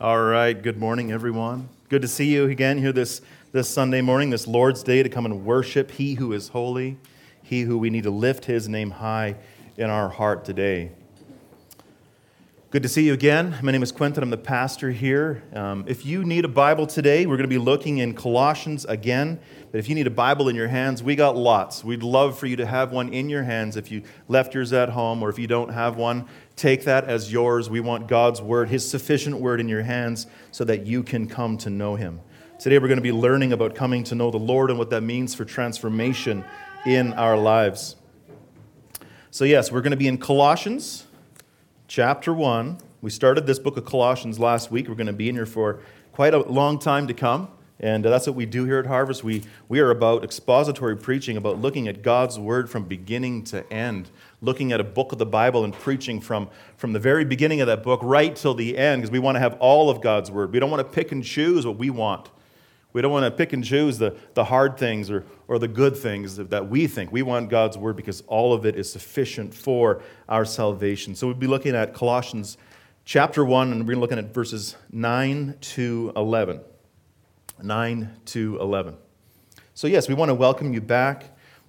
All right, good morning, everyone. Good to see you again here this Sunday morning, this Lord's Day, to come and worship He who is holy, He who we need to lift His name high in our heart today. Good to see you again. My name is Quentin. I'm the pastor here. If you need a Bible today, we're going to be looking in Colossians again. But if you need a Bible in your hands, we got lots. We'd love for you to have one in your hands. If you left yours at home or if you don't have one, take that as yours. We want God's Word, His sufficient Word in your hands so that you can come to know Him. Today we're going to be learning about coming to know the Lord and what that means for transformation in our lives. So yes, we're going to be in Colossians chapter 1. We started this book of Colossians last week. We're going to be in here for quite a long time to come. And that's what we do here at Harvest. We are about expository preaching, about looking at God's Word from beginning to end, looking at a book of the Bible and preaching from the very beginning of that book right till the end, because we want to have all of God's Word. We don't want to pick and choose what we want. We don't want to pick and choose the hard things or the good things that we think. We want God's Word because all of it is sufficient for our salvation. So we'll be looking at Colossians chapter 1, and we're looking at verses 9 to 11. 9 to 11. So yes, we want to welcome you back.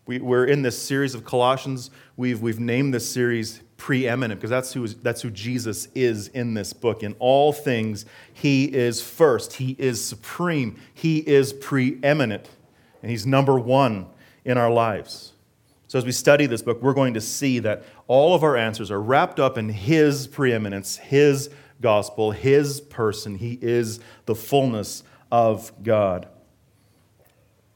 We're in this series of Colossians. We've named this series Preeminent because that's who Jesus is in this book. In all things, He is first. He is supreme. He is preeminent. And He's number one in our lives. So as we study this book, we're going to see that all of our answers are wrapped up in His preeminence, His gospel, His person. He is the fullness of God.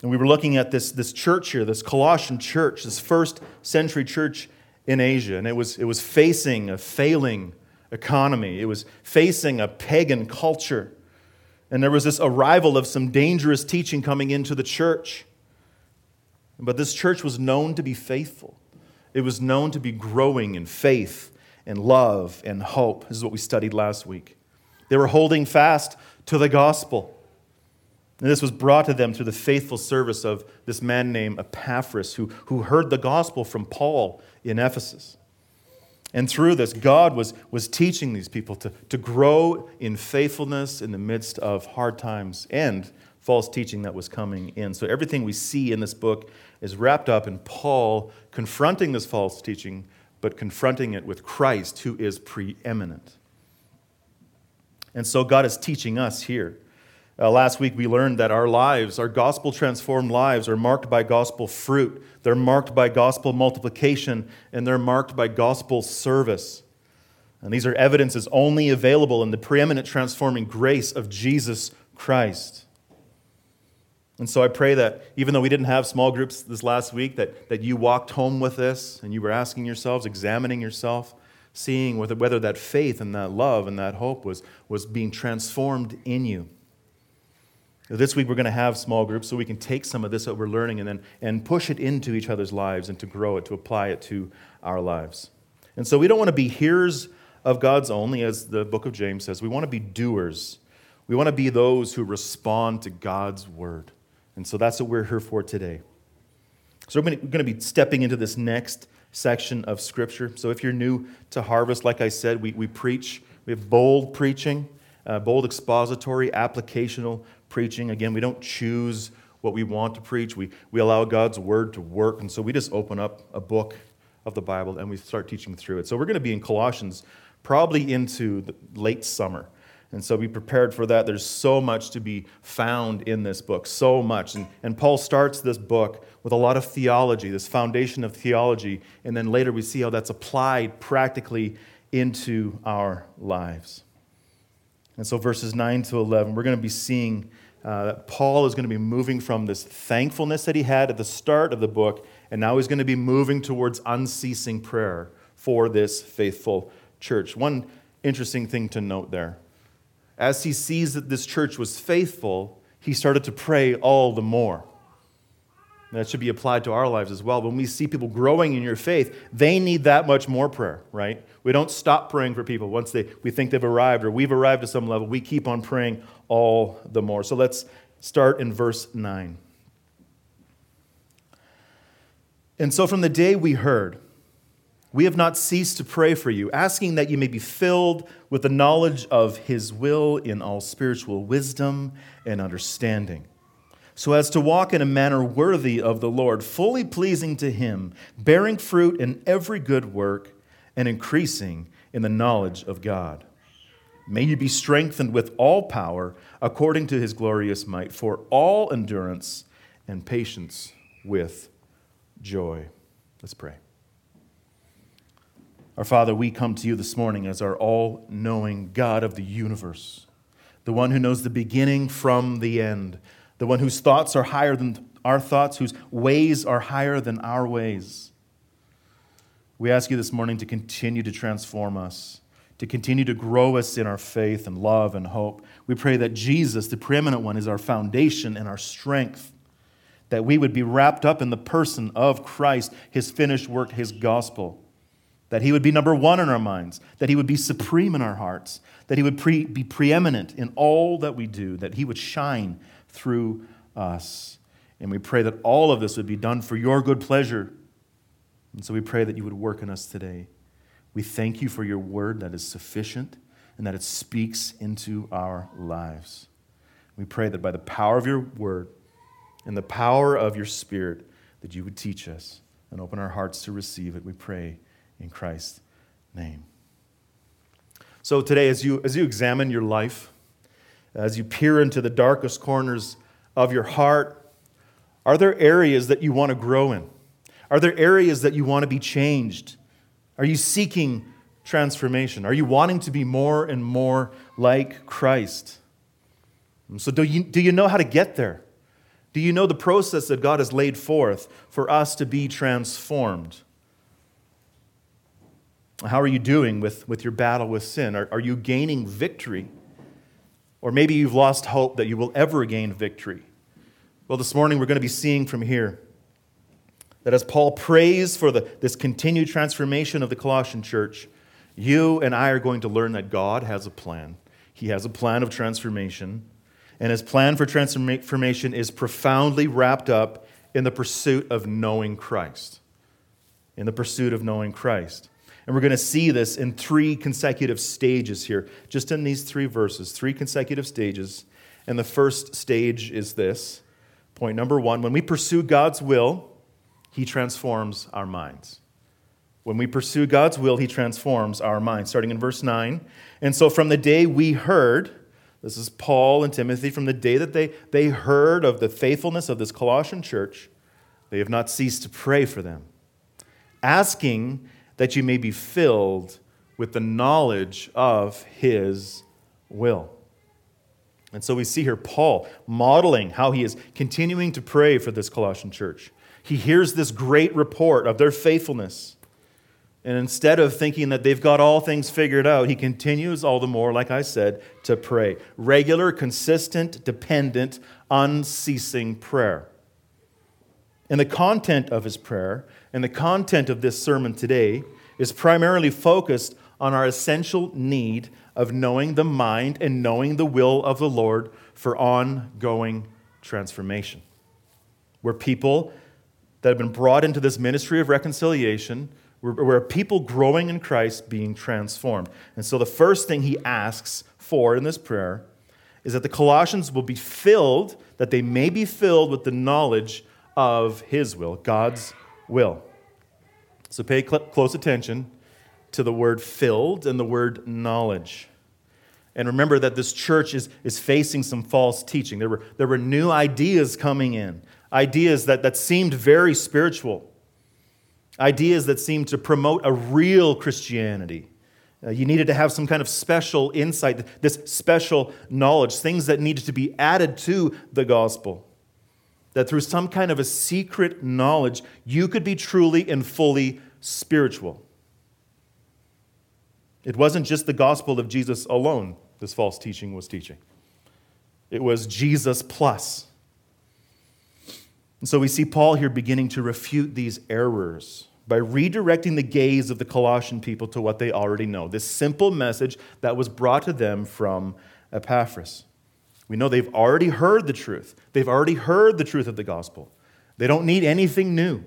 And we were looking at this church here, this Colossian church, this first century church in Asia, and it was facing a failing economy. It was facing a pagan culture. And there was this arrival of some dangerous teaching coming into the church. But this church was known to be faithful. It was known to be growing in faith and love and hope. This is what we studied last week. They were holding fast to the gospel. And this was brought to them through the faithful service of this man named Epaphras, who heard the gospel from Paul in Ephesus. And through this, God was teaching these people to grow in faithfulness in the midst of hard times and false teaching that was coming in. So everything we see in this book is wrapped up in Paul confronting this false teaching, but confronting it with Christ, who is preeminent. And so God is teaching us here. Last week we learned that our lives, our gospel-transformed lives, are marked by gospel fruit. They're marked by gospel multiplication, and they're marked by gospel service. And these are evidences only available in the preeminent transforming grace of Jesus Christ. And so I pray that even though we didn't have small groups this last week, that you walked home with this, and you were asking yourselves, examining yourself, seeing whether that faith and that love and that hope was being transformed in you. This week we're going to have small groups so we can take some of this that we're learning and push it into each other's lives and to grow it, to apply it to our lives. And so we don't want to be hearers of God's only, as the book of James says. We want to be doers. We want to be those who respond to God's word. And so that's what we're here for today. So we're going to be stepping into this next section of Scripture. So if you're new to Harvest, like I said, we preach. We have bold preaching, bold expository, applicational preaching. Again, we don't choose what we want to preach. We allow God's word to work. And so we just open up a book of the Bible and we start teaching through it. So we're going to be in Colossians probably into the late summer. And so be prepared for that. There's so much to be found in this book, so much. And Paul starts this book with a lot of theology, this foundation of theology. And then later we see how that's applied practically into our lives. And so verses 9 to 11, we're going to be seeing that Paul is going to be moving from this thankfulness that he had at the start of the book, and now he's going to be moving towards unceasing prayer for this faithful church. One interesting thing to note there. As he sees that this church was faithful, he started to pray all the more. And that should be applied to our lives as well. When we see people growing in your faith, they need that much more prayer, right? We don't stop praying for people once we think they've arrived or we've arrived to some level. We keep on praying all the more. So let's start in verse 9. And so from the day we heard, We have not ceased to pray for you, asking that you may be filled with the knowledge of his will in all spiritual wisdom and understanding, so as to walk in a manner worthy of the Lord, fully pleasing to him, bearing fruit in every good work and increasing in the knowledge of God. May you be strengthened with all power according to his glorious might for all endurance and patience with joy. Let's pray. Our Father, we come to you this morning as our all-knowing God of the universe, the one who knows the beginning from the end, the one whose thoughts are higher than our thoughts, whose ways are higher than our ways. We ask you this morning to continue to transform us, to continue to grow us in our faith and love and hope. We pray that Jesus, the preeminent one, is our foundation and our strength, that we would be wrapped up in the person of Christ, his finished work, his gospel, that he would be number one in our minds, that he would be supreme in our hearts, that he would be preeminent in all that we do, that he would shine through us. And we pray that all of this would be done for your good pleasure. And so we pray that you would work in us today. We thank you for your word that is sufficient and that it speaks into our lives. We pray that by the power of your word and the power of your spirit, that you would teach us and open our hearts to receive it. We pray in Christ's name. So today, as you examine your life, as you peer into the darkest corners of your heart, are there areas that you want to grow in? Are there areas that you want to be changed? Are you seeking transformation? Are you wanting to be more and more like Christ? And so do you know how to get there? Do you know the process that God has laid forth for us to be transformed? How are you doing with your battle with sin? Are you gaining victory? Or maybe you've lost hope that you will ever gain victory. Well, this morning we're going to be seeing from here that as Paul prays for this continued transformation of the Colossian church, you and I are going to learn that God has a plan. He has a plan of transformation. And his plan for transformation is profoundly wrapped up in the pursuit of knowing Christ. In the pursuit of knowing Christ. And we're going to see this in three consecutive stages here, just in these three verses, three consecutive stages. And the first stage is this. Point number one, when we pursue God's will, he transforms our minds. When we pursue God's will, he transforms our minds, starting in verse 9. And so from the day we heard, this is Paul and Timothy, from the day that they heard of the faithfulness of this Colossian church, they have not ceased to pray for them, asking that you may be filled with the knowledge of his will. And so we see here Paul modeling how he is continuing to pray for this Colossian church. He hears this great report of their faithfulness. And instead of thinking that they've got all things figured out, he continues all the more, like I said, to pray. Regular, consistent, dependent, unceasing prayer. And the content of his prayer and the content of this sermon today is primarily focused on our essential need of knowing the mind and knowing the will of the Lord for ongoing transformation. We're people that have been brought into this ministry of reconciliation. We're people growing in Christ, being transformed. And so the first thing he asks for in this prayer is that the Colossians will be filled, that they may be filled with the knowledge of his will, God's will. So pay close attention to the word filled and the word knowledge. And remember that this church is facing some false teaching. There were new ideas coming in, ideas that seemed very spiritual, ideas that seemed to promote a real Christianity. You needed to have some kind of special insight, this special knowledge, things that needed to be added to the gospel, that through some kind of a secret knowledge, you could be truly and fully spiritual. It wasn't just the gospel of Jesus alone this false teaching was teaching. It was Jesus plus. And so we see Paul here beginning to refute these errors by redirecting the gaze of the Colossian people to what they already know, this simple message that was brought to them from Epaphras. We know they've already heard the truth. They've already heard the truth of the gospel. They don't need anything new.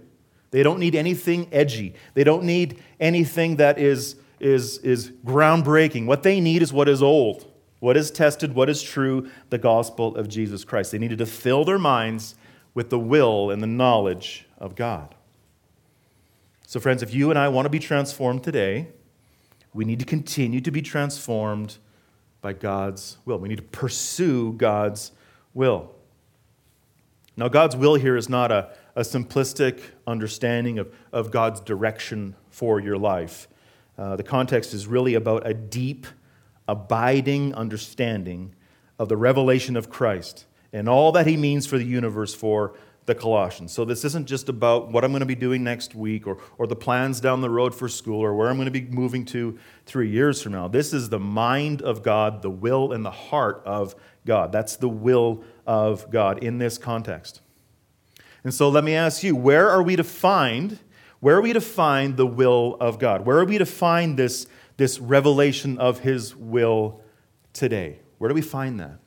They don't need anything edgy. They don't need anything that is groundbreaking. What they need is what is old, what is tested, what is true, the gospel of Jesus Christ. They needed to fill their minds with the will and the knowledge of God. So friends, if you and I want to be transformed today, we need to continue to be transformed by God's will. We need to pursue God's will. Now, God's will here is not a simplistic understanding of God's direction for your life. The context is really about a deep, abiding understanding of the revelation of Christ and all that he means for the universe for the Colossians. So this isn't just about what I'm going to be doing next week or the plans down the road for school or where I'm going to be moving to 3 years from now. This is the mind of God, the will and the heart of God. That's the will of God in this context. And so let me ask you, where are we to find the will of God? Where are we to find this revelation of his will today? Where do we find that?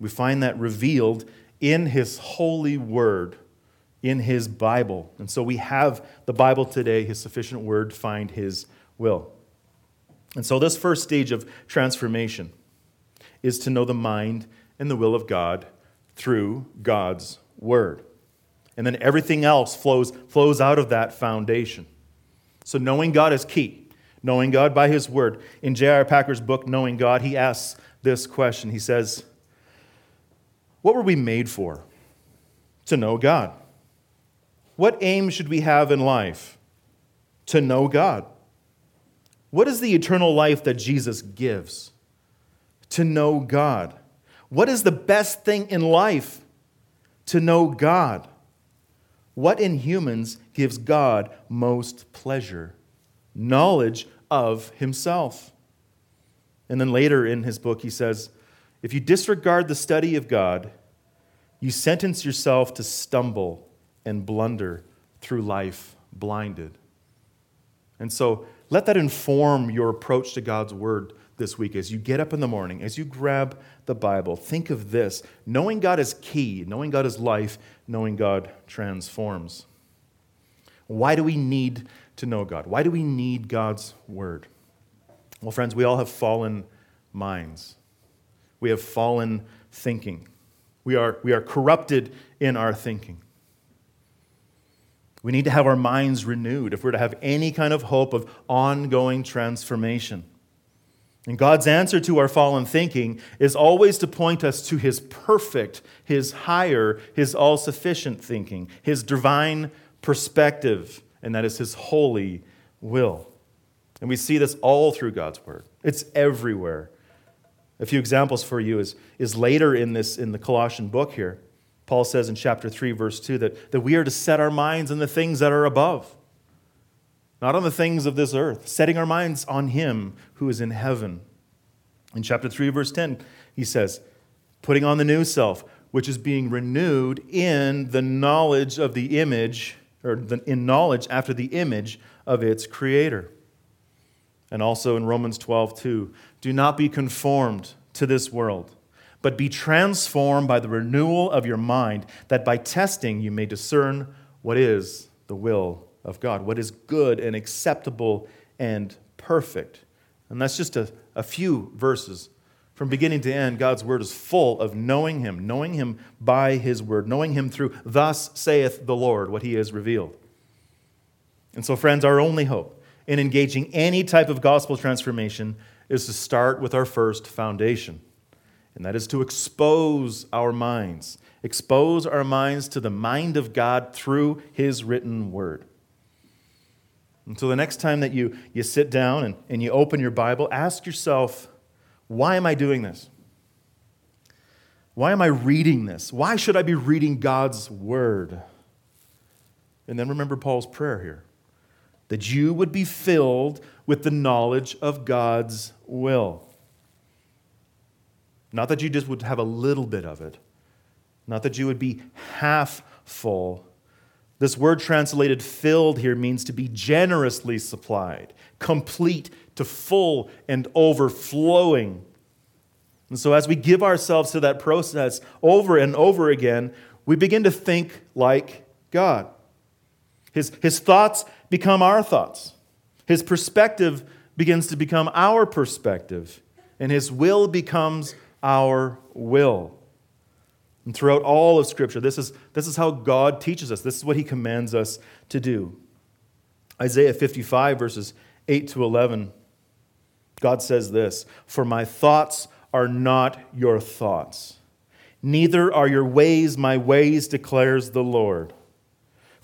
We find that revealed in his holy word, in his Bible. And so we have the Bible today, his sufficient word, find his will. And so this first stage of transformation is to know the mind and the will of God through God's word. And then everything else flows out of that foundation. So knowing God is key. Knowing God by his word. In J.R. Packer's book, Knowing God, he asks this question. He says, what were we made for? To know God. What aim should we have in life? To know God. What is the eternal life that Jesus gives? To know God. What is the best thing in life? To know God. What in humans gives God most pleasure? Knowledge of himself. And then later in his book, he says, if you disregard the study of God, you sentence yourself to stumble and blunder through life blinded. And so let that inform your approach to God's word this week. As you get up in the morning, as you grab the Bible, think of this. Knowing God is key. Knowing God is life. Knowing God transforms. Why do we need to know God? Why do we need God's word? Well, friends, we all have fallen minds. We have fallen thinking. We are corrupted in our thinking. We need to have our minds renewed if we're to have any kind of hope of ongoing transformation. And God's answer to our fallen thinking is always to point us to his perfect, his higher, his all-sufficient thinking, his divine perspective, and that is his holy will. And we see this all through God's word. It's everywhere. A few examples for you is later in the Colossian book here. Paul says in chapter 3, verse 2, that we are to set our minds on the things that are above. Not on the things of this earth, setting our minds on him who is in heaven. In chapter 3, verse 10, he says, putting on the new self, which is being renewed in the knowledge of the image, in knowledge after the image of its creator. And also in Romans 12, 2, do not be conformed to this world, but be transformed by the renewal of your mind, that by testing you may discern what is the will of God, what is good and acceptable and perfect. And that's just a few verses. From beginning to end, God's word is full of knowing him by his word, knowing him through, thus saith the Lord, what he has revealed. And so, friends, our only hope in engaging any type of gospel transformation is to start with our first foundation, and that is to expose our minds. Expose our minds to the mind of God through his written word. And so the next time that you sit down and you open your Bible, ask yourself, why am I doing this? Why am I reading this? Why should I be reading God's word? And then remember Paul's prayer here, that you would be filled with the knowledge of God's will. Not that you just would have a little bit of it. Not that you would be half full. This word translated filled here means to be generously supplied, complete to full and overflowing. And so as we give ourselves to that process over and over again, we begin to think like God. His thoughts become our thoughts. His perspective begins to become our perspective, and his will becomes our will. And throughout all of Scripture, this is how God teaches us. This is what he commands us to do. Isaiah 55, verses 8 to 11, God says this, "For my thoughts are not your thoughts, neither are your ways my ways, declares the Lord.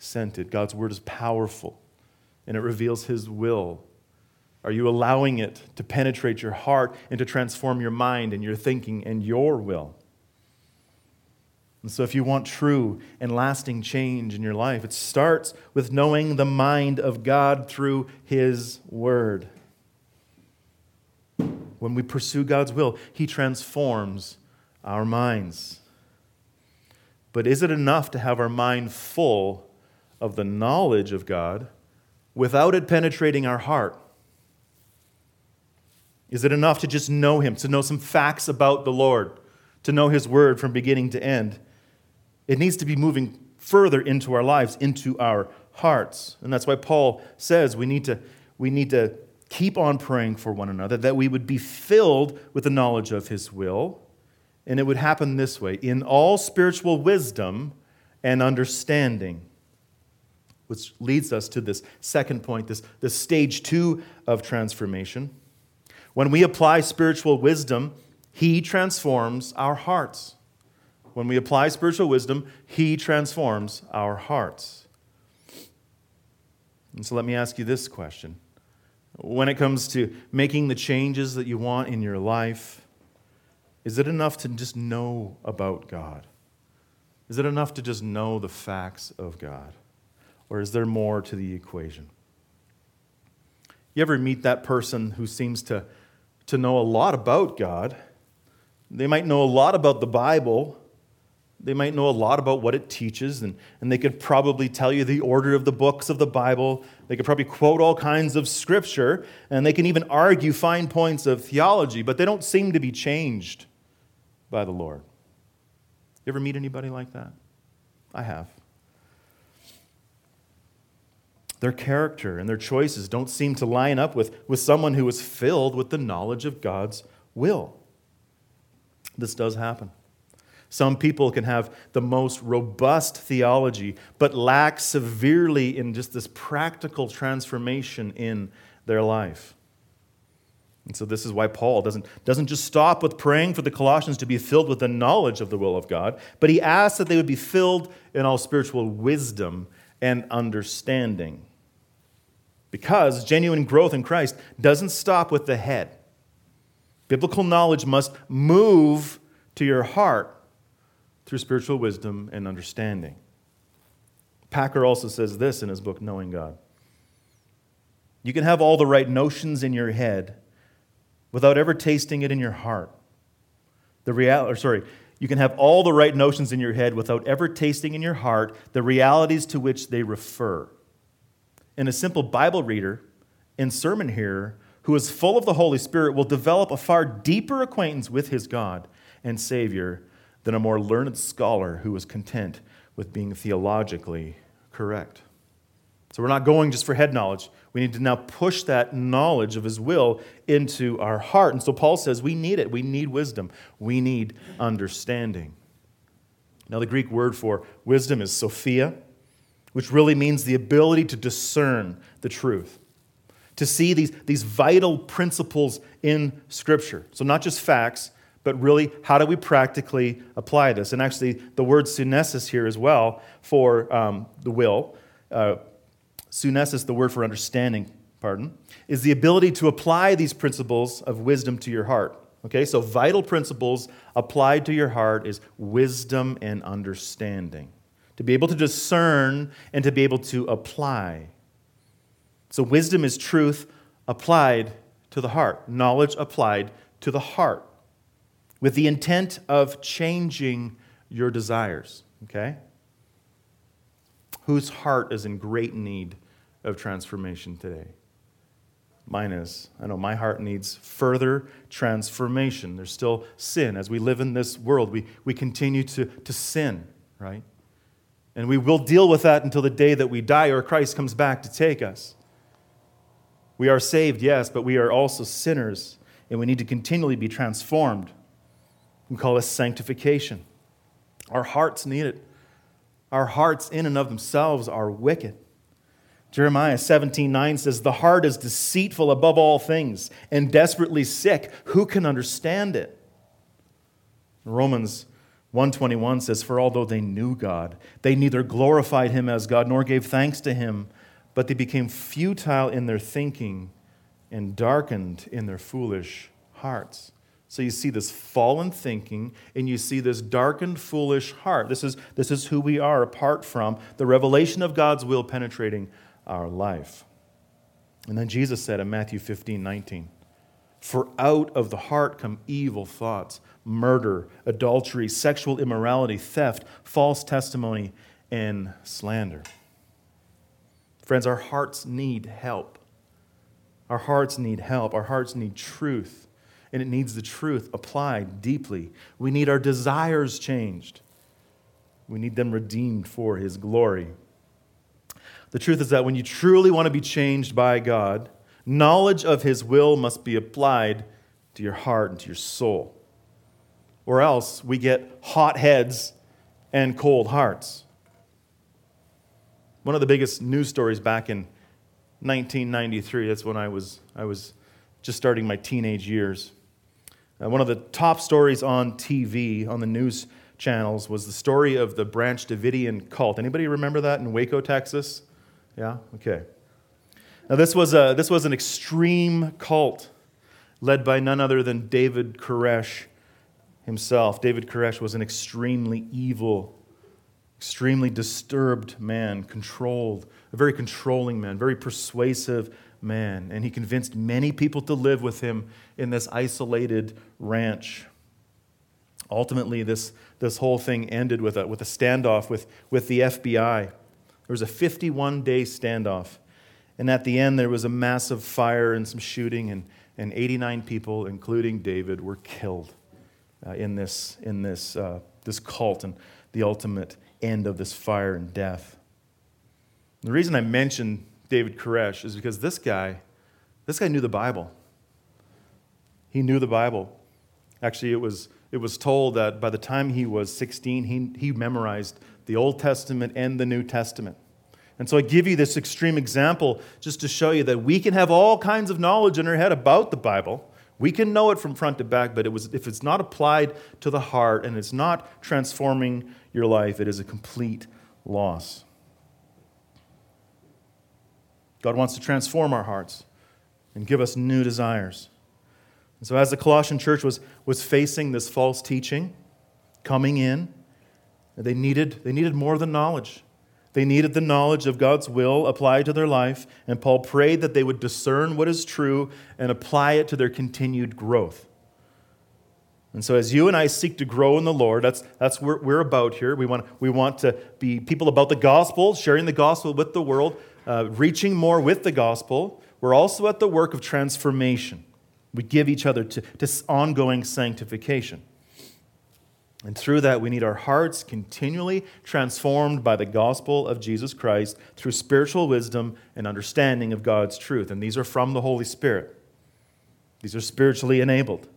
sent it." God's word is powerful, and it reveals his will. Are you allowing it to penetrate your heart and to transform your mind and your thinking and your will? And so if you want true and lasting change in your life, it starts with knowing the mind of God through his word. When we pursue God's will, he transforms our minds. But is it enough to have our mind full of the knowledge of God without it penetrating our heart? Is it enough to just know him, to know some facts about the Lord, to know his word from beginning to end? It needs to be moving further into our lives, into our hearts. And that's why Paul says we need to keep on praying for one another, that we would be filled with the knowledge of his will. And it would happen this way: in all spiritual wisdom and understanding. Which leads us to this second point, this stage two of transformation. When we apply spiritual wisdom, he transforms our hearts. When we apply spiritual wisdom, he transforms our hearts. And so let me ask you this question. When it comes to making the changes that you want in your life, is it enough to just know about God? Is it enough to just know the facts of God? Or is there more to the equation? You ever meet that person who seems to know a lot about God? They might know a lot about the Bible. They might know a lot about what it teaches, and they could probably tell you the order of the books of the Bible. They could probably quote all kinds of Scripture, and they can even argue fine points of theology, but they don't seem to be changed by the Lord. You ever meet anybody like that? I have. Their character and their choices don't seem to line up with someone who is filled with the knowledge of God's will. This does happen. Some people can have the most robust theology, but lack severely in just this practical transformation in their life. And so this is why Paul doesn't just stop with praying for the Colossians to be filled with the knowledge of the will of God, but he asks that they would be filled in all spiritual wisdom and understanding. Because genuine growth in Christ doesn't stop with the head. Biblical knowledge must move to your heart through spiritual wisdom and understanding. Packer also says this in his book, Knowing God. You can have all the right notions in your head without ever tasting it in your heart. You can have all the right notions in your head without ever tasting in your heart the realities to which they refer. And a simple Bible reader and sermon hearer who is full of the Holy Spirit will develop a far deeper acquaintance with his God and Savior than a more learned scholar who is content with being theologically correct. So we're not going just for head knowledge. We need to now push that knowledge of his will into our heart. And so Paul says we need it. We need wisdom. We need understanding. Now the Greek word for wisdom is sophia, which really means the ability to discern the truth, to see these vital principles in Scripture. So not just facts, but really how do we practically apply this? And actually the word synesis here as well for the will, Sunesis, the word for understanding, is the ability to apply these principles of wisdom to your heart. Okay, so vital principles applied to your heart is wisdom and understanding. To be able to discern and to be able to apply. So wisdom is truth applied to the heart, knowledge applied to the heart, with the intent of changing your desires, okay? Whose heart is in great need of transformation today? Mine is. I know my heart needs further transformation. There's still sin. As we live in this world, we continue to sin, right? And we will deal with that until the day that we die or Christ comes back to take us. We are saved, yes, but we are also sinners, and we need to continually be transformed. We call this sanctification. Our hearts need it. Our hearts in and of themselves are wicked. Jeremiah 17:9 says, "The heart is deceitful above all things and desperately sick. Who can understand it?" Romans 1:21 says, "For although they knew God, they neither glorified Him as God nor gave thanks to Him, but they became futile in their thinking and darkened in their foolish hearts." So you see this fallen thinking, and you see this darkened, foolish heart. This is who we are apart from the revelation of God's will penetrating our life. And then Jesus said in Matthew 15:19, "For out of the heart come evil thoughts, murder, adultery, sexual immorality, theft, false testimony, and slander." Friends, our hearts need help. Our hearts need help. Our hearts need truth. And it needs the truth applied deeply. We need our desires changed. We need them redeemed for His glory. The truth is that when you truly want to be changed by God, knowledge of His will must be applied to your heart and to your soul. Or else we get hot heads and cold hearts. One of the biggest news stories back in 1993, that's when I was just starting my teenage years. One of the top stories on TV, on the news channels, was the story of the Branch Davidian cult. Anybody remember that in Waco, Texas? Yeah? Okay. Now, this was an extreme cult led by none other than David Koresh himself. David Koresh was an extremely evil, extremely disturbed man, controlled, a very controlling man, very persuasive man, and he convinced many people to live with him in this isolated ranch. Ultimately, this whole thing ended with a standoff with the FBI. There was a 51-day standoff, and at the end, there was a massive fire and some shooting, and 89 people, including David, were killed in this cult, and the ultimate end of this fire and death. The reason I mentioned David Koresh is because this guy knew the Bible. He knew the Bible. Actually, it was told that by the time he was 16, he memorized the Old Testament and the New Testament. And so I give you this extreme example just to show you that we can have all kinds of knowledge in our head about the Bible. We can know it from front to back, but if it's not applied to the heart and it's not transforming your life, it is a complete loss. God wants to transform our hearts and give us new desires. And so as the Colossian church was facing this false teaching coming in, they needed more than knowledge. They needed the knowledge of God's will applied to their life, and Paul prayed that they would discern what is true and apply it to their continued growth. And so as you and I seek to grow in the Lord, that's what we're about here. We want to be people about the gospel, sharing the gospel with the world, reaching more with the gospel. We're also at the work of transformation. We give each other to ongoing sanctification. And through that, we need our hearts continually transformed by the gospel of Jesus Christ through spiritual wisdom and understanding of God's truth. And these are from the Holy Spirit. These are spiritually enabled.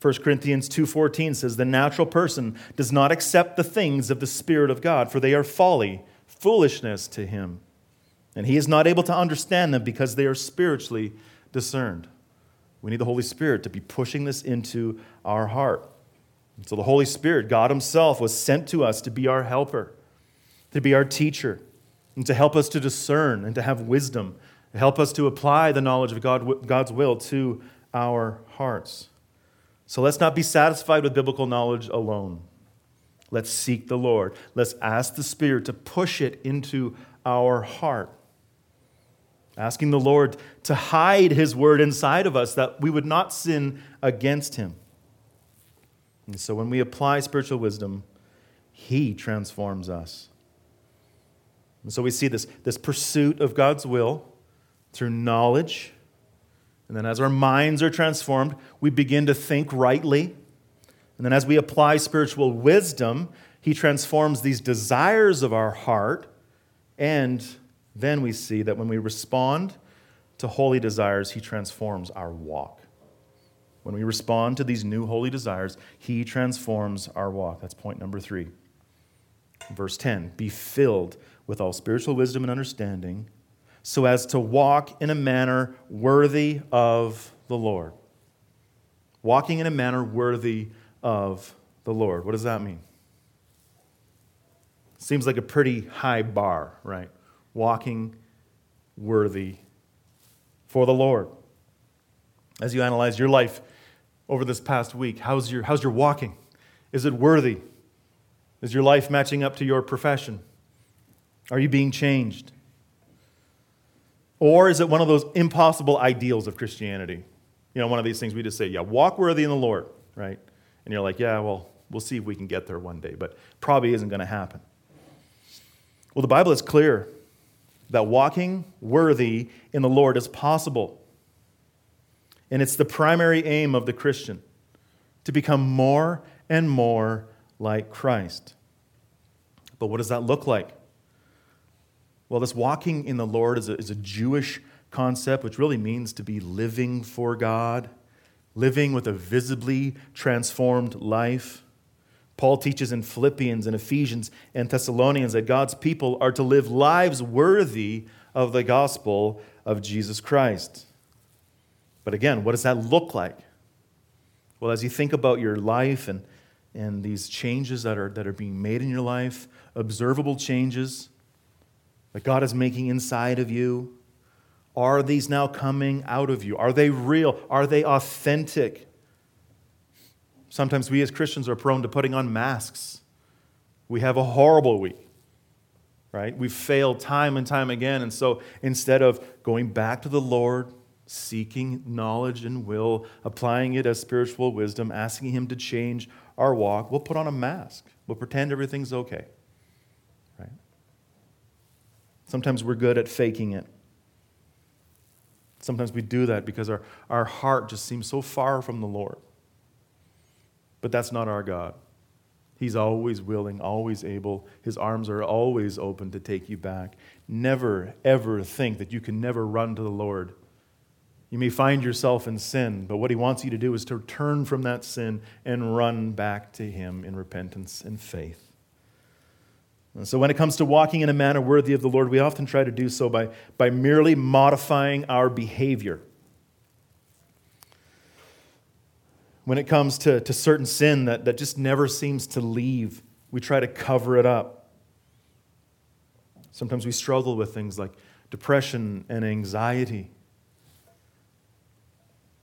1 Corinthians 2:14 says, "The natural person does not accept the things of the Spirit of God, for they are folly, foolishness to him. And he is not able to understand them because they are spiritually discerned." We need the Holy Spirit to be pushing this into our heart. And so the Holy Spirit, God Himself, was sent to us to be our helper, to be our teacher, and to help us to discern and to have wisdom, to help us to apply the knowledge of God's will to our hearts. So let's not be satisfied with biblical knowledge alone. Let's seek the Lord. Let's ask the Spirit to push it into our heart. asking the Lord to hide his word inside of us that we would not sin against him. And so when we apply spiritual wisdom, he transforms us. And so we see this pursuit of God's will through knowledge. And then as our minds are transformed, we begin to think rightly. And then as we apply spiritual wisdom, he transforms these desires of our heart. And then we see that when we respond to holy desires, he transforms our walk. When we respond to these new holy desires, he transforms our walk. That's point number 3. Verse 10, be filled with all spiritual wisdom and understanding, so as to walk in a manner worthy of the Lord. Walking in a manner worthy of the Lord. What does that mean? Seems like a pretty high bar, right? Walking worthy for the Lord. As you analyze your life over this past week, how's your walking? Is it worthy? Is your life matching up to your profession? Are you being changed? Or is it one of those impossible ideals of Christianity? You know, one of these things we just say, yeah, walk worthy in the Lord, right? And you're like, yeah, well, we'll see if we can get there one day, but probably isn't going to happen. Well, the Bible is clear that walking worthy in the Lord is possible. And it's the primary aim of the Christian, to become more and more like Christ. But what does that look like? Well, this walking in the Lord is a Jewish concept, which really means to be living for God, living with a visibly transformed life. Paul teaches in Philippians and Ephesians and Thessalonians that God's people are to live lives worthy of the gospel of Jesus Christ. But again, what does that look like? Well, as you think about your life and these changes that are being made in your life, observable changes that God is making inside of you, are these now coming out of you? Are they real? Are they authentic? Sometimes we as Christians are prone to putting on masks. We have a horrible week, right? We've failed time and time again, and so instead of going back to the Lord, seeking knowledge and will, applying it as spiritual wisdom, asking him to change our walk, we'll put on a mask. We'll pretend everything's okay. Sometimes we're good at faking it. Sometimes we do that because our heart just seems so far from the Lord. But that's not our God. He's always willing, always able. His arms are always open to take you back. Never, ever think that you can never run to the Lord. You may find yourself in sin, but what he wants you to do is to turn from that sin and run back to him in repentance and faith. And so when it comes to walking in a manner worthy of the Lord, we often try to do so by merely modifying our behavior. When it comes to certain sin that just never seems to leave, we try to cover it up. Sometimes we struggle with things like depression and anxiety.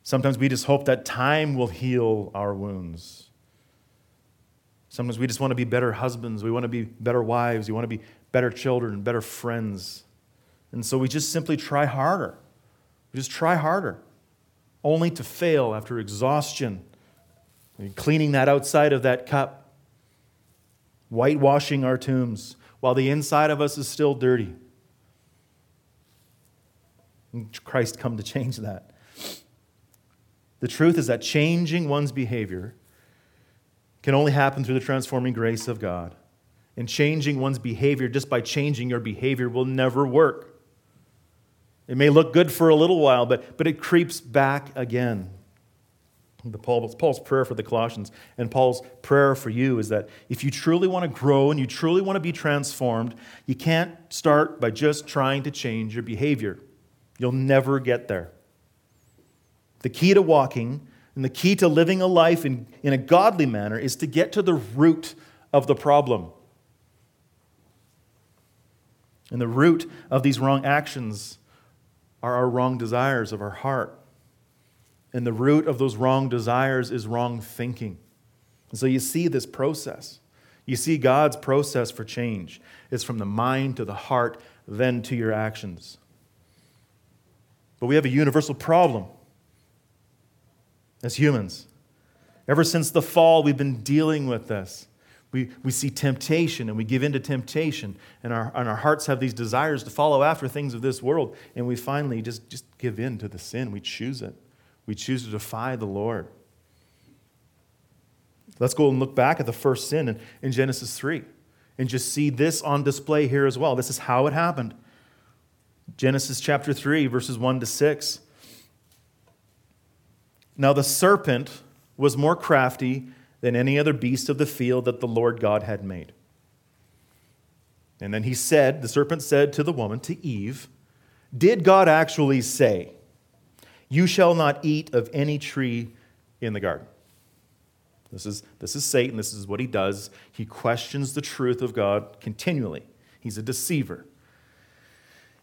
Sometimes we just hope that time will heal our wounds. Sometimes we just want to be better husbands. We want to be better wives. We want to be better children, better friends. And so we just simply try harder. We just try harder, only to fail after exhaustion. Cleaning that outside of that cup, whitewashing our tombs, while the inside of us is still dirty. And Christ come to change that. The truth is that changing one's behavior can only happen through the transforming grace of God. And changing one's behavior just by changing your behavior will never work. It may look good for a little while, but it creeps back again. Paul's prayer for the Colossians and Paul's prayer for you is that if you truly want to grow and you truly want to be transformed, you can't start by just trying to change your behavior. You'll never get there. The key to walking and the key to living a life in a godly manner is to get to the root of the problem. And the root of these wrong actions are our wrong desires of our heart. And the root of those wrong desires is wrong thinking. And so you see this process. You see God's process for change. It's from the mind to the heart, then to your actions. But we have a universal problem as humans. Ever since the fall, we've been dealing with this. We see temptation and we give in to temptation, and our hearts have these desires to follow after things of this world, and we finally just give in to the sin. We choose it. We choose to defy the Lord. Let's go and look back at the first sin in Genesis 3 and just see this on display here as well. This is how it happened. Genesis chapter 3, verses 1 to 6. Now the serpent was more crafty than any other beast of the field that the Lord God had made. And then the serpent said to the woman, to Eve, "Did God actually say, 'You shall not eat of any tree in the garden'?" This is Satan. This is what he does. He questions the truth of God continually. He's a deceiver.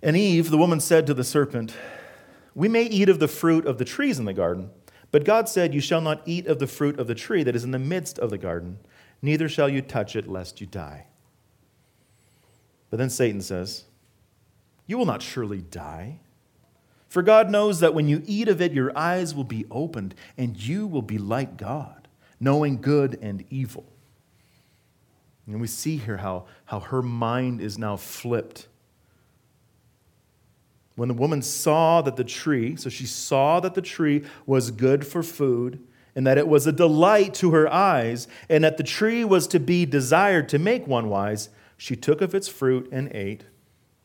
And Eve, the woman, said to the serpent, "We may eat of the fruit of the trees in the garden, but God said, 'You shall not eat of the fruit of the tree that is in the midst of the garden, neither shall you touch it, lest you die.'" But then Satan says, "You will not surely die. For God knows that when you eat of it, your eyes will be opened, and you will be like God, knowing good and evil." And we see here how her mind is now flipped. When the woman saw that the tree was good for food, and that it was a delight to her eyes, and that the tree was to be desired to make one wise, she took of its fruit and ate,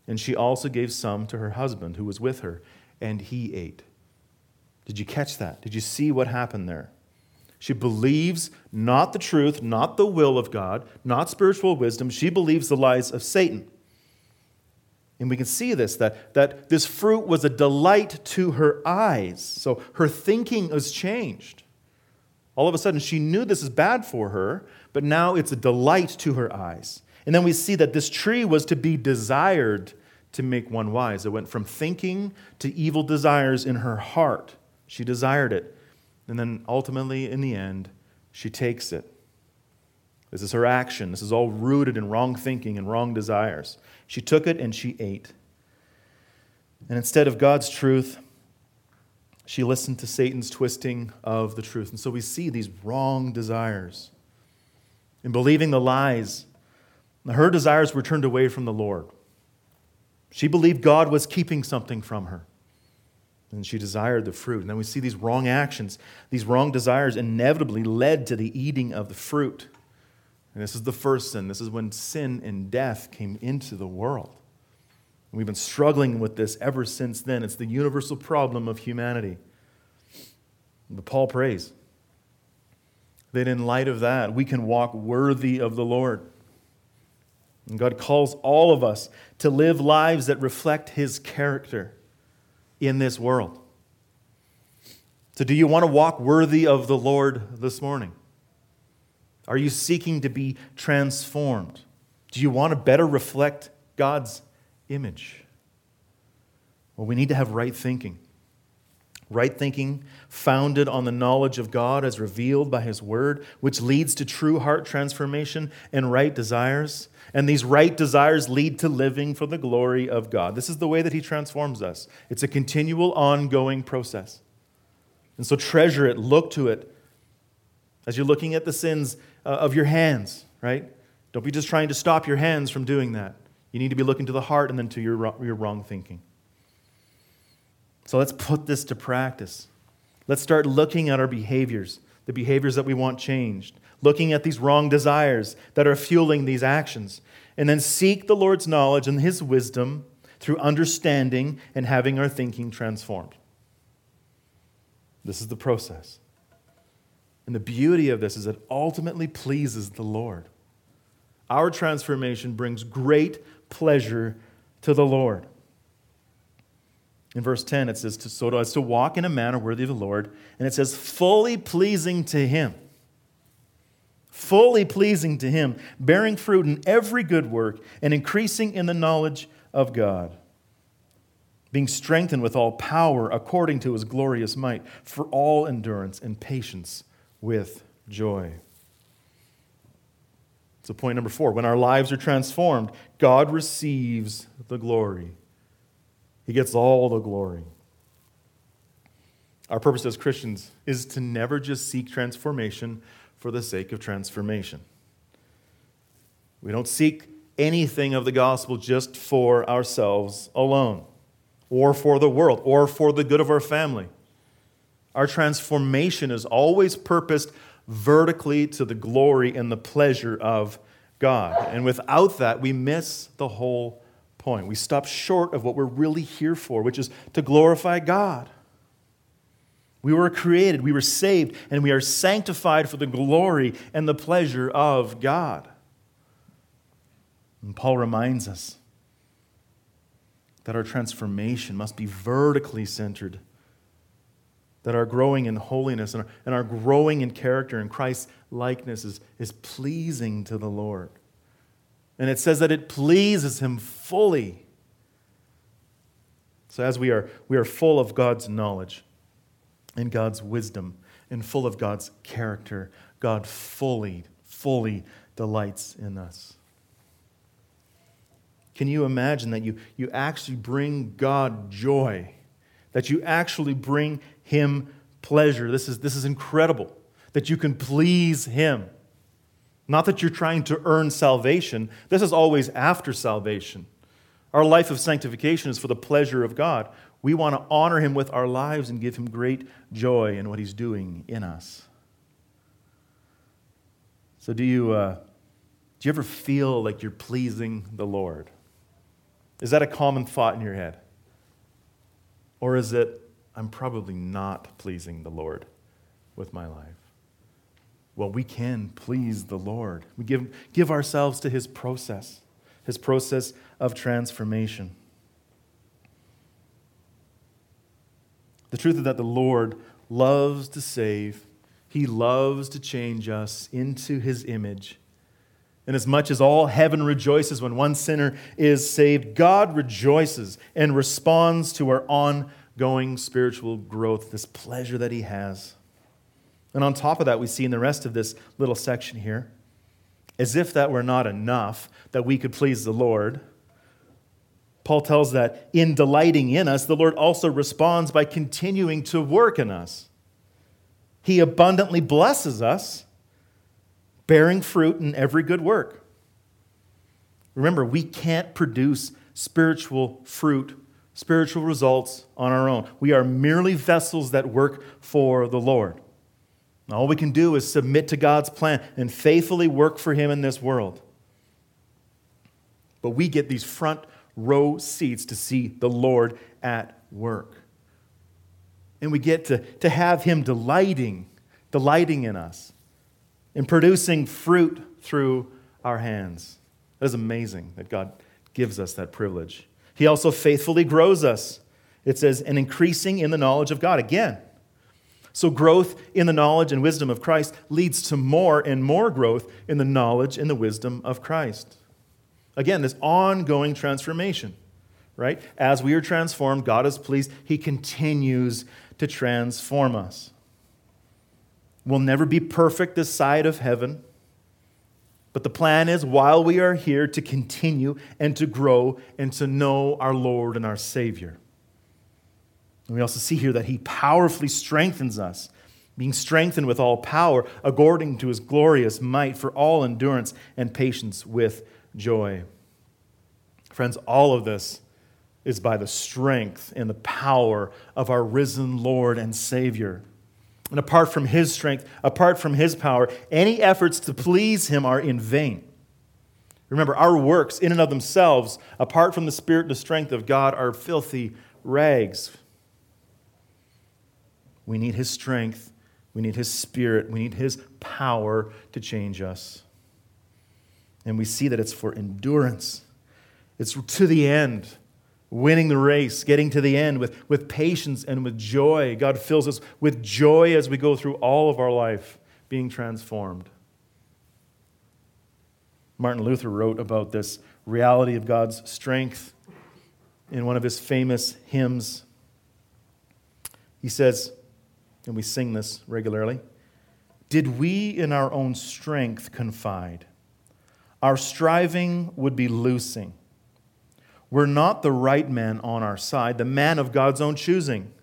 and she also gave some to her husband who was with her, and he ate. Did you catch that? Did you see what happened there? She believes not the truth, not the will of God, not spiritual wisdom. She believes the lies of Satan. And we can see this, that this fruit was a delight to her eyes. So her thinking has changed. All of a sudden, she knew this is bad for her, but now it's a delight to her eyes. And then we see that this tree was to be desired to make one wise. It went from thinking to evil desires in her heart. She desired it. And then ultimately, in the end, she takes it. This is her action. This is all rooted in wrong thinking and wrong desires. She took it and she ate. And instead of God's truth, she listened to Satan's twisting of the truth. And so we see these wrong desires. In believing the lies, her desires were turned away from the Lord. She believed God was keeping something from her, and she desired the fruit. And then we see these wrong actions, these wrong desires inevitably led to the eating of the fruit. And this is the first sin. This is when sin and death came into the world. We've been struggling with this ever since then. It's the universal problem of humanity. But Paul prays that in light of that, we can walk worthy of the Lord. And God calls all of us to live lives that reflect His character in this world. So do you want to walk worthy of the Lord this morning? Are you seeking to be transformed? Do you want to better reflect God's image? Well, we need to have right thinking. Right thinking founded on the knowledge of God as revealed by His Word, which leads to true heart transformation and right desires. And these right desires lead to living for the glory of God. This is the way that He transforms us. It's a continual, ongoing process. And so treasure it, look to it. As you're looking at the sins of your hands, right? Don't be just trying to stop your hands from doing that. You need to be looking to the heart and then to your wrong thinking. So let's put this to practice. Let's start looking at our behaviors, the behaviors that we want changed, looking at these wrong desires that are fueling these actions, and then seek the Lord's knowledge and His wisdom through understanding and having our thinking transformed. This is the process. And the beauty of this is it ultimately pleases the Lord. Our transformation brings great pleasure to the Lord. In verse 10, it says, so as to walk in a manner worthy of the Lord, and it says, fully pleasing to Him. Fully pleasing to Him, bearing fruit in every good work and increasing in the knowledge of God, being strengthened with all power according to His glorious might for all endurance and patience, with joy. So point number 4, when our lives are transformed, God receives the glory. He gets all the glory. Our purpose as Christians is to never just seek transformation for the sake of transformation. We don't seek anything of the gospel just for ourselves alone, or for the world, or for the good of our family. Our transformation is always purposed vertically to the glory and the pleasure of God. And without that, we miss the whole point. We stop short of what we're really here for, which is to glorify God. We were created, we were saved, and we are sanctified for the glory and the pleasure of God. And Paul reminds us that our transformation must be vertically centered, that our growing in holiness and our growing in character in Christ's likeness is pleasing to the Lord. And it says that it pleases Him fully. So as we are full of God's knowledge and God's wisdom and full of God's character, God fully delights in us. Can you imagine that you actually bring God joy, that you actually bring Him pleasure? This is incredible, that you can please Him. Not that you're trying to earn salvation. This is always after salvation. Our life of sanctification is for the pleasure of God. We want to honor Him with our lives and give Him great joy in what He's doing in us. So do you ever feel like you're pleasing the Lord? Is that a common thought in your head? Or is it, I'm probably not pleasing the Lord with my life? Well, we can please the Lord. We give ourselves to His process of transformation. The truth is that the Lord loves to save. He loves to change us into His image. And as much as all heaven rejoices when one sinner is saved, God rejoices and responds to our ongoing spiritual growth, this pleasure that He has. And on top of that, we see in the rest of this little section here, as if that were not enough, that we could please the Lord, Paul tells that in delighting in us, the Lord also responds by continuing to work in us. He abundantly blesses us, bearing fruit in every good work. Remember, we can't produce spiritual fruit, spiritual results on our own. We are merely vessels that work for the Lord. And all we can do is submit to God's plan and faithfully work for Him in this world. But we get these front row seats to see the Lord at work. And we get to have Him delighting in us, in producing fruit through our hands. That is amazing that God gives us that privilege. He also faithfully grows us. It says, and increasing in the knowledge of God. Again, so growth in the knowledge and wisdom of Christ leads to more and more growth in the knowledge and the wisdom of Christ. Again, this ongoing transformation, right? As we are transformed, God is pleased. He continues to transform us. We'll never be perfect this side of heaven, but the plan is while we are here to continue and to grow and to know our Lord and our Savior. And we also see here that He powerfully strengthens us, being strengthened with all power according to His glorious might for all endurance and patience with joy. Friends, all of this is by the strength and the power of our risen Lord and Savior. And apart from His strength, apart from His power, any efforts to please Him are in vain. Remember, our works in and of themselves, apart from the Spirit and the strength of God, are filthy rags. We need His strength. We need His Spirit. We need His power to change us. And we see that it's for endurance. It's to the end. Winning the race, getting to the end with patience and with joy. God fills us with joy as we go through all of our life, being transformed. Martin Luther wrote about this reality of God's strength in one of his famous hymns. He says, and we sing this regularly, "Did we in our own strength confide, our striving would be loosing. We're not the right man on our side, the man of God's own choosing.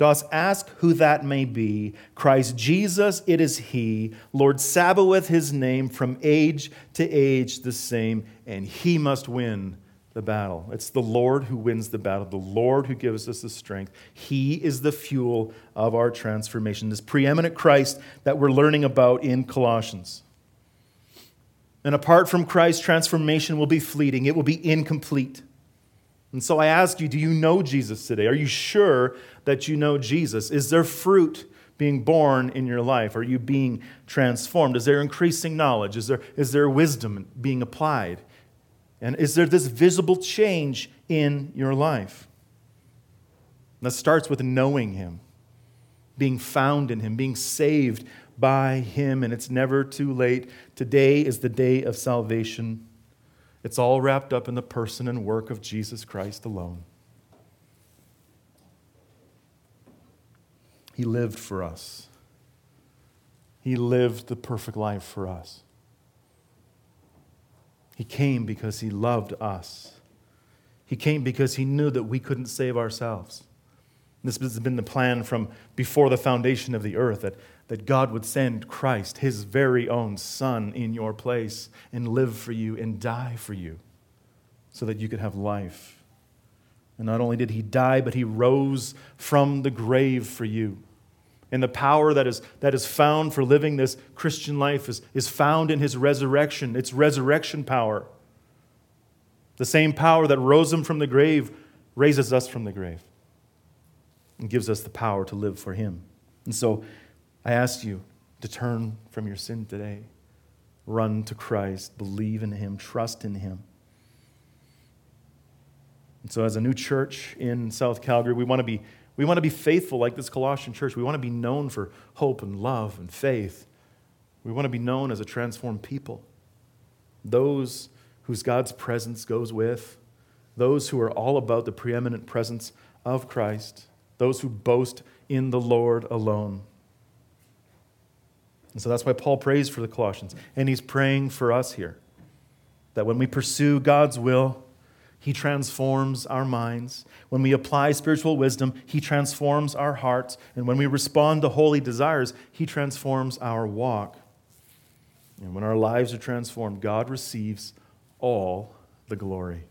dost ask who that may be. Christ Jesus, it is he. Lord Sabaoth, his name, from age to age the same, and he must win the battle. It's the Lord who wins the battle, the Lord who gives us the strength. He is the fuel of our transformation, this preeminent Christ that we're learning about in Colossians. And apart from Christ, transformation will be fleeting. It will be incomplete. And so I ask you, do you know Jesus today? Are you sure that you know Jesus? Is there fruit being born in your life? Are you being transformed? Is there increasing knowledge? Is there wisdom being applied? And is there this visible change in your life? And that starts with knowing him, being found in him, being saved by him, and it's never too late. Today is the day of salvation. It's all wrapped up in the person and work of Jesus Christ alone. He lived for us. He lived the perfect life for us. He came because he loved us. He came because he knew that we couldn't save ourselves. This has been the plan from before the foundation of the earth, that God would send Christ, his very own Son, in your place and live for you and die for you so that you could have life. And not only did he die, but he rose from the grave for you. And the power that is found for living this Christian life is found in his resurrection. It's resurrection power. The same power that rose him from the grave raises us from the grave and gives us the power to live for him. And so I ask you to turn from your sin today. Run to Christ. Believe in him. Trust in him. And so as a new church in South Calgary, we want to be faithful like this Colossian church. We want to be known for hope and love and faith. We want to be known as a transformed people. Those whose God's presence goes with. Those who are all about the preeminent presence of Christ. Those who boast in the Lord alone. And so that's why Paul prays for the Colossians. And he's praying for us here. That when we pursue God's will, he transforms our minds. When we apply spiritual wisdom, he transforms our hearts. And when we respond to holy desires, he transforms our walk. And when our lives are transformed, God receives all the glory.